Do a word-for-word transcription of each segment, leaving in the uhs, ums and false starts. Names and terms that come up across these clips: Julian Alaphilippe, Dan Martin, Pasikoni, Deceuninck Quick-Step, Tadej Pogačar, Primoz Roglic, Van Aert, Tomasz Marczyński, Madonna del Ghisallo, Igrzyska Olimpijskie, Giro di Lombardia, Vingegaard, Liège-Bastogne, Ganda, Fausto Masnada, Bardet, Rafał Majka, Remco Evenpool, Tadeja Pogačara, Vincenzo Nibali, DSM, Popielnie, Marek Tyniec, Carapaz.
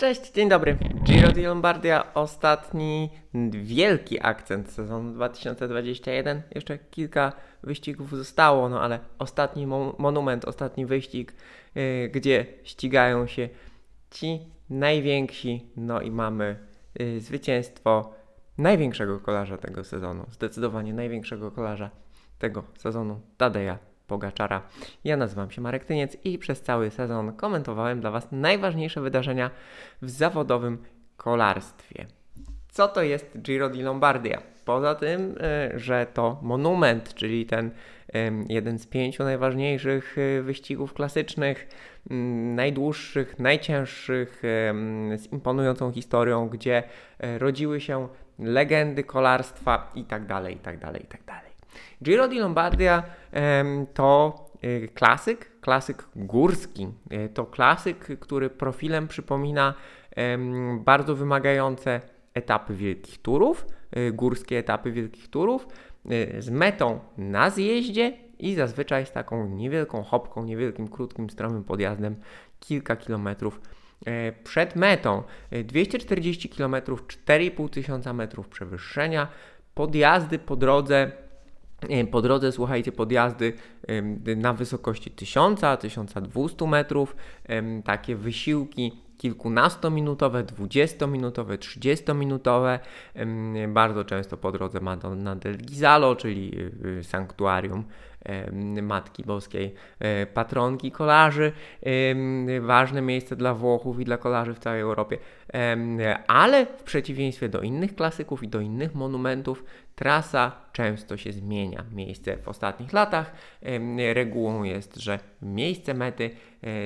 Cześć, dzień dobry. Giro di Lombardia, ostatni wielki akcent sezonu dwa tysiące dwudziesty pierwszy. Jeszcze kilka wyścigów zostało, no ale ostatni mo- monument, ostatni wyścig, yy, gdzie ścigają się ci najwięksi. No i mamy yy, zwycięstwo największego kolarza tego sezonu, zdecydowanie największego kolarza tego sezonu, Tadeja Pogaczara. Ja nazywam się Marek Tyniec i przez cały sezon komentowałem dla Was najważniejsze wydarzenia w zawodowym kolarstwie. Co to jest Giro di Lombardia? Poza tym, że to monument, czyli ten jeden z pięciu najważniejszych wyścigów klasycznych, najdłuższych, najcięższych, z imponującą historią, gdzie rodziły się legendy kolarstwa i tak dalej, i tak dalej, i tak dalej. Giro di Lombardia to klasyk, klasyk górski, to klasyk, który profilem przypomina bardzo wymagające etapy wielkich turów, górskie etapy wielkich turów z metą na zjeździe i zazwyczaj z taką niewielką hopką, niewielkim, krótkim, stromym podjazdem kilka kilometrów przed metą. dwieście czterdzieści kilometrów, cztery i pół tysiąca metrów przewyższenia, podjazdy po drodze. Po drodze, słuchajcie, podjazdy na wysokości tysiąc do tysiąca dwustu metrów, takie wysiłki kilkunastominutowe, dwudziestominutowe, trzydziestominutowe. Bardzo często po drodze Madonna del Ghisallo, czyli sanktuarium Matki Boskiej, patronki kolarzy. Ważne miejsce dla Włochów i dla kolarzy w całej Europie. Ale w przeciwieństwie do innych klasyków i do innych monumentów, trasa często się zmienia. Miejsce w ostatnich latach regułą jest, że miejsce mety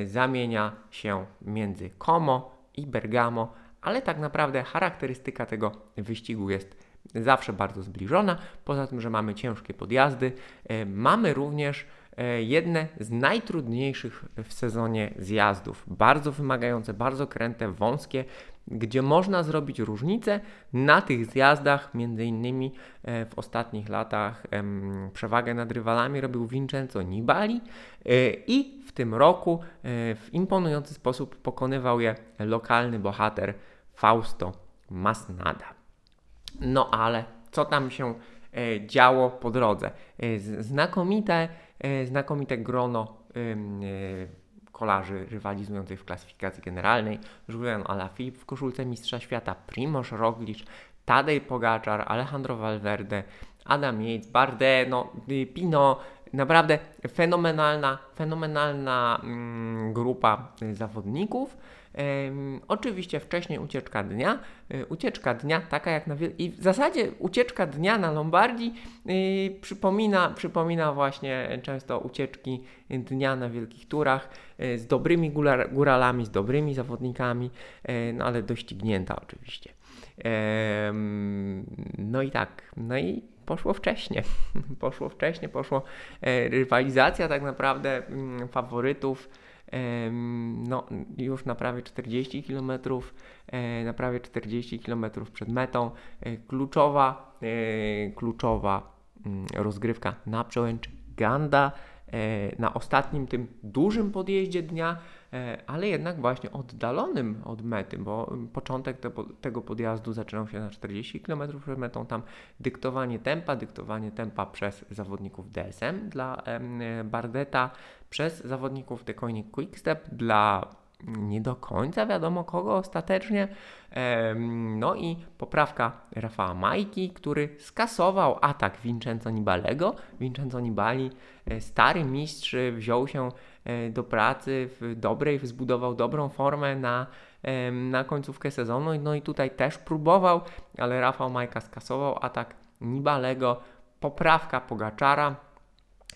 zamienia się między Como i Bergamo, ale tak naprawdę charakterystyka tego wyścigu jest zawsze bardzo zbliżona. Poza tym, że mamy ciężkie podjazdy, mamy również jedne z najtrudniejszych w sezonie zjazdów. Bardzo wymagające, bardzo kręte, wąskie, gdzie można zrobić różnicę na tych zjazdach. Między innymi w ostatnich latach przewagę nad rywalami robił Vincenzo Nibali i w tym roku w imponujący sposób pokonywał je lokalny bohater Fausto Masnada. No ale co tam się działo po drodze? Znakomite, znakomite grono kolarzy rywalizujących w klasyfikacji generalnej. Julian Alaphilippe w koszulce mistrza świata, Primoz Roglic, Tadej Pogačar, Alejandro Valverde, Adam Yates, Bardet, no, Pino. Naprawdę fenomenalna, fenomenalna mm, grupa zawodników. Ym, oczywiście wcześniej ucieczka dnia. Yy, ucieczka dnia taka jak na... Wiel- I w zasadzie ucieczka dnia na Lombardii yy, przypomina, przypomina właśnie często ucieczki dnia na wielkich turach yy, z dobrymi góra- góralami, z dobrymi zawodnikami, yy, no ale doścignięta oczywiście. Yy, no i tak, no i Poszło wcześnie, poszło wcześnie, poszło rywalizacja tak naprawdę faworytów, no już na prawie czterdzieści kilometrów, na prawie czterdzieści kilometrów przed metą. Kluczowa, kluczowa rozgrywka na przełęcz Ganda, na ostatnim tym dużym podjeździe dnia, ale jednak właśnie oddalonym od mety, bo początek te, tego podjazdu zaczynał się na czterdzieści kilometrów przed metą. Tam dyktowanie tempa, dyktowanie tempa przez zawodników D S M dla Bardeta, przez zawodników Deceuninck Quick-Step dla nie do końca wiadomo kogo ostatecznie. No i poprawka Rafała Majki, który skasował atak Vincenzo Nibalego. Vincenzo Nibali, stary mistrz, wziął się do pracy w dobrej, zbudował dobrą formę na, na końcówkę sezonu. No i tutaj też próbował, ale Rafał Majka skasował atak Nibalego, poprawka Pogačara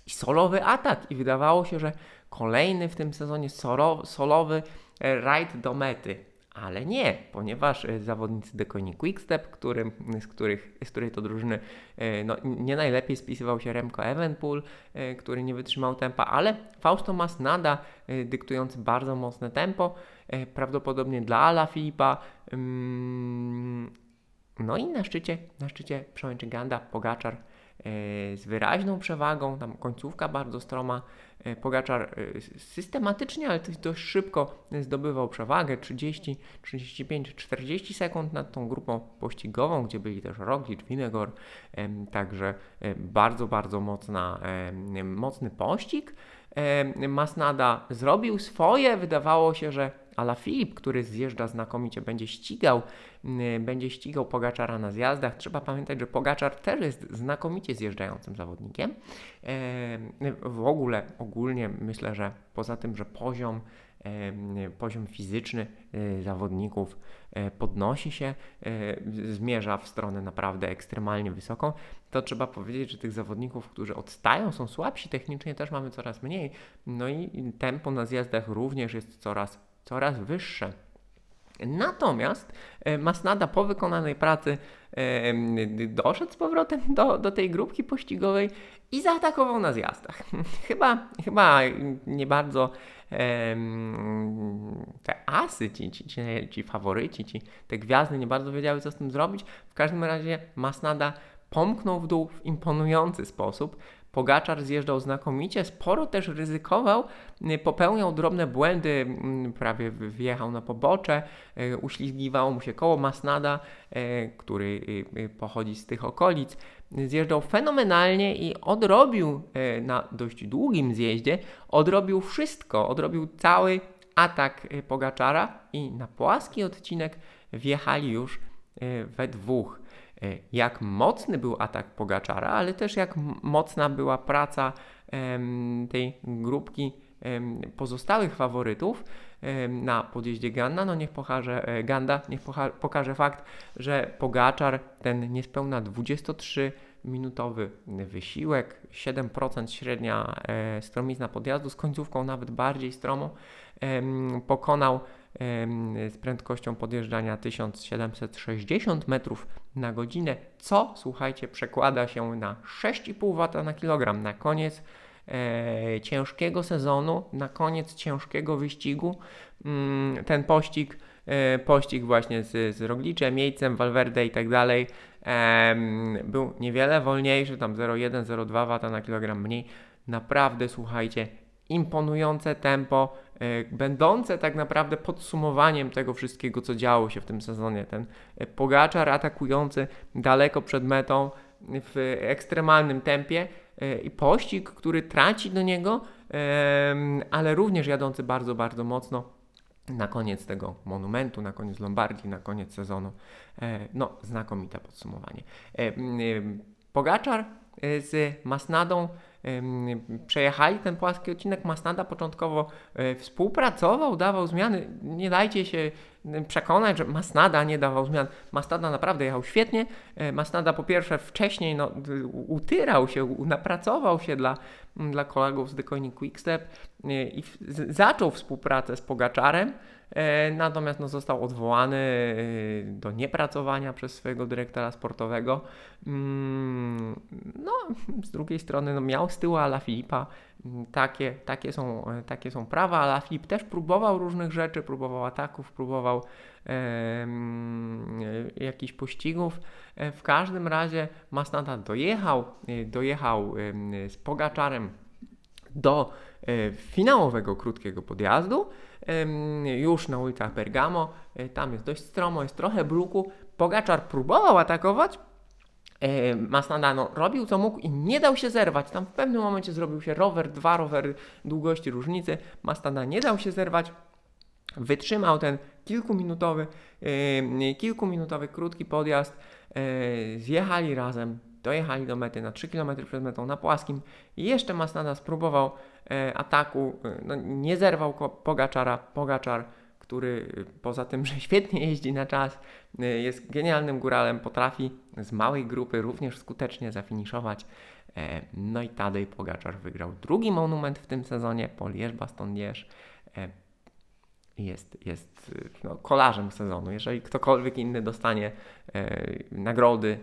i solowy atak. I wydawało się, że kolejny w tym sezonie solo, solowy rajd do mety. Ale nie, ponieważ zawodnicy Deceuninck Quick-Step, który, z, których, z której to drużyny no, nie najlepiej spisywał się Remco Evenpool, który nie wytrzymał tempa, ale Fausto Masnada dyktujący bardzo mocne tempo, prawdopodobnie dla Alaphilippa. No i na szczycie, na szczycie przełęczy Ganda Pogačar z wyraźną przewagą, tam końcówka bardzo stroma. Pogačar systematycznie, ale dość szybko zdobywał przewagę trzydzieści, trzydzieści pięć, czterdzieści sekund nad tą grupą pościgową, gdzie byli też Roglic, Vingegaard, także bardzo, bardzo mocna, mocny pościg. Masnada zrobił swoje, wydawało się, że Alaphilippe, który zjeżdża znakomicie, będzie ścigał, będzie ścigał Pogačara na zjazdach. Trzeba pamiętać, że Pogačar też jest znakomicie zjeżdżającym zawodnikiem. W ogóle, ogólnie myślę, że poza tym, że poziom, poziom fizyczny zawodników podnosi się, zmierza w stronę naprawdę ekstremalnie wysoką, to trzeba powiedzieć, że tych zawodników, którzy odstają, są słabsi technicznie, też mamy coraz mniej. No i tempo na zjazdach również jest coraz coraz wyższe. Natomiast Masnada po wykonanej pracy doszedł z powrotem do, do tej grupki pościgowej i zaatakował na zjazdach. Chyba, chyba nie bardzo te asy, ci, ci, ci faworyci, ci, te gwiazdy nie bardzo wiedziały, co z tym zrobić. W każdym razie Masnada pomknął w dół w imponujący sposób. Pogačar zjeżdżał znakomicie, sporo też ryzykował, popełniał drobne błędy, prawie wjechał na pobocze, uślizgiwało mu się koło. Masnada, który pochodzi z tych okolic, zjeżdżał fenomenalnie i odrobił na dość długim zjeździe, odrobił wszystko, odrobił cały atak Pogačara i na płaski odcinek wjechali już we dwóch. Jak mocny był atak Pogačara, ale też jak mocna była praca em, tej grupki em, pozostałych faworytów em, na podjeździe Ganda. No niech pokaże, e, Ganda, niech pocha, pokaże fakt, że Pogačar ten niespełna dwudziestotrzyminutowy wysiłek, siedem procent średnia e, stromizna podjazdu, z końcówką nawet bardziej stromą, em, pokonał z prędkością podjeżdżania tysiąc siedemset sześćdziesiąt metrów na godzinę, co, słuchajcie, przekłada się na sześć i pół wata na kilogram. Na koniec e, ciężkiego sezonu, na koniec ciężkiego wyścigu, mm, ten pościg, e, pościg właśnie z, z Rogliczem, Jejcem, Valverde i tak dalej, e, był niewiele wolniejszy, tam zero przecinek jeden do zera przecinek dwa wata na kilogram mniej. Naprawdę, słuchajcie, imponujące tempo, będące tak naprawdę podsumowaniem tego wszystkiego, co działo się w tym sezonie. Ten Pogačar atakujący daleko przed metą w ekstremalnym tempie i pościg, który traci do niego, ale również jadący bardzo, bardzo mocno na koniec tego monumentu, na koniec Lombardii, na koniec sezonu. No, znakomite podsumowanie. Pogačar z Masnadą przejechali ten płaski odcinek. Masnada początkowo współpracował, dawał zmiany. Nie dajcie się przekonać, że Masnada nie dawał zmian. Masnada naprawdę jechał świetnie. Masnada po pierwsze wcześniej no, utyrał się, napracował się dla, dla kolegów z Deceuninck Quick-Step i w, z, zaczął współpracę z Pogačarem. Natomiast no, został odwołany do niepracowania przez swojego dyrektora sportowego. No, z drugiej strony no, miał z tyłu Alaphilippa. Takie, takie, są, takie są prawa. Alaphilippe też próbował różnych rzeczy, próbował ataków, próbował e, e, jakichś pościgów. W każdym razie Masnada dojechał, dojechał z Pogačarem do finałowego krótkiego podjazdu, już na ulicach Bergamo. Tam jest dość stromo, jest trochę bruku. Pogačar próbował atakować, Masnada no, robił co mógł i nie dał się zerwać. Tam w pewnym momencie zrobił się rower, dwa rowery długości różnicy. Masnada nie dał się zerwać, wytrzymał ten kilkuminutowy, kilkuminutowy krótki podjazd, zjechali razem, dojechali do mety na trzy kilometry przed metą na płaskim. Jeszcze Masnada spróbował e, ataku, no, nie zerwał Pogačara. Pogačar, który poza tym, że świetnie jeździ na czas, e, jest genialnym góralem, potrafi z małej grupy również skutecznie zafiniszować. E, no i Tadej Pogačar wygrał drugi monument w tym sezonie po Liège-Bastogne. E, jest, jest no, kolarzem sezonu. Jeżeli ktokolwiek inny dostanie e, nagrody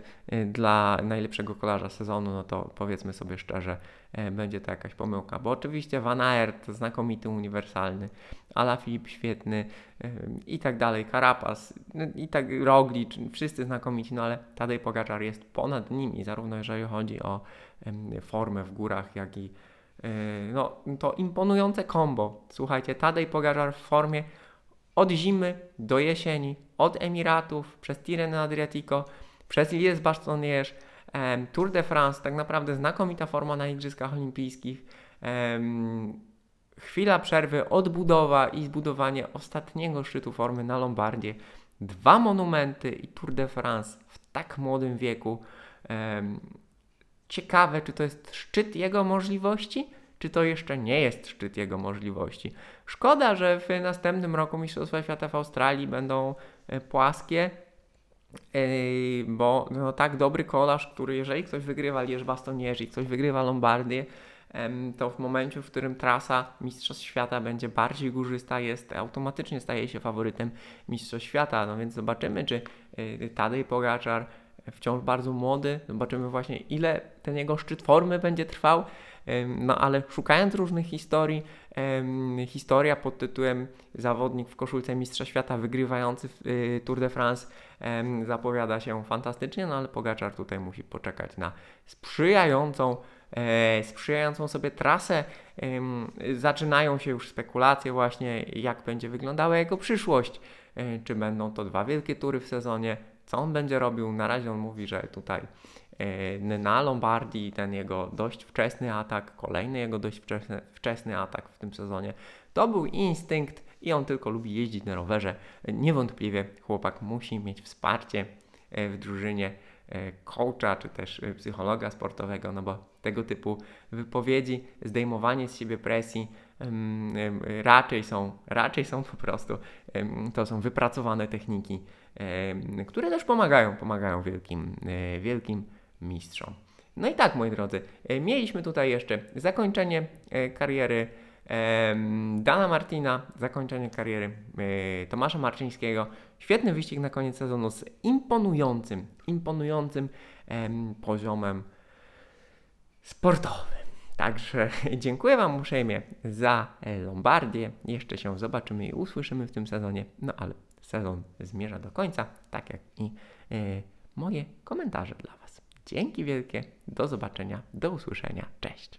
dla najlepszego kolarza sezonu, no to powiedzmy sobie szczerze, e, będzie to jakaś pomyłka, bo oczywiście Van Aert znakomity, uniwersalny, Alaphilippe świetny e, i tak dalej, Carapaz i tak Roglic, wszyscy znakomici, no ale Tadej Pogačar jest ponad nimi, zarówno jeżeli chodzi o e, formę w górach, jak i no to imponujące kombo. Słuchajcie, Tadej Pogačar w formie od zimy do jesieni, od Emiratów, przez Tirrenę Adriatico, przez Liège-Bastogne, Tour de France, tak naprawdę znakomita forma na Igrzyskach Olimpijskich. Chwila przerwy, odbudowa i zbudowanie ostatniego szczytu formy na Lombardię. Dwa monumenty i Tour de France w tak młodym wieku. Ciekawe, czy to jest szczyt jego możliwości, czy to jeszcze nie jest szczyt jego możliwości. Szkoda, że w następnym roku Mistrzostwa Świata w Australii będą płaskie, bo no, tak dobry kolarz, który jeżeli ktoś wygrywa Liège-Bastogne, jeżeli ktoś wygrywa Lombardię, to w momencie, w którym trasa Mistrzostw Świata będzie bardziej górzysta, jest, automatycznie staje się faworytem Mistrzostw Świata. No więc zobaczymy, czy Tadej Pogačar wciąż bardzo młody, zobaczymy właśnie, ile ten jego szczyt formy będzie trwał, no ale szukając różnych historii, historia pod tytułem zawodnik w koszulce mistrza świata wygrywający w Tour de France zapowiada się fantastycznie, no ale Pogačar tutaj musi poczekać na sprzyjającą sprzyjającą sobie trasę. Zaczynają się już spekulacje właśnie, jak będzie wyglądała jego przyszłość, czy będą to dwa wielkie tury w sezonie, co on będzie robił. Na razie on mówi, że tutaj yy, na Lombardii ten jego dość wczesny atak, kolejny jego dość wczesny, wczesny atak w tym sezonie, to był instynkt i on tylko lubi jeździć na rowerze. Niewątpliwie chłopak musi mieć wsparcie yy, w drużynie yy, coacha, czy też yy, psychologa sportowego, no bo tego typu wypowiedzi, zdejmowanie z siebie presji yy, raczej są, raczej są po prostu, yy, to są wypracowane techniki, które też pomagają, pomagają wielkim, wielkim mistrzom. No i tak, moi drodzy, mieliśmy tutaj jeszcze zakończenie kariery Dana Martina, zakończenie kariery Tomasza Marczyńskiego. Świetny wyścig na koniec sezonu z imponującym, imponującym poziomem sportowym. Także dziękuję Wam uprzejmie za Lombardię. Jeszcze się zobaczymy i usłyszymy w tym sezonie, no ale sezon zmierza do końca, tak jak i y, moje komentarze dla Was. Dzięki wielkie, do zobaczenia, do usłyszenia, cześć!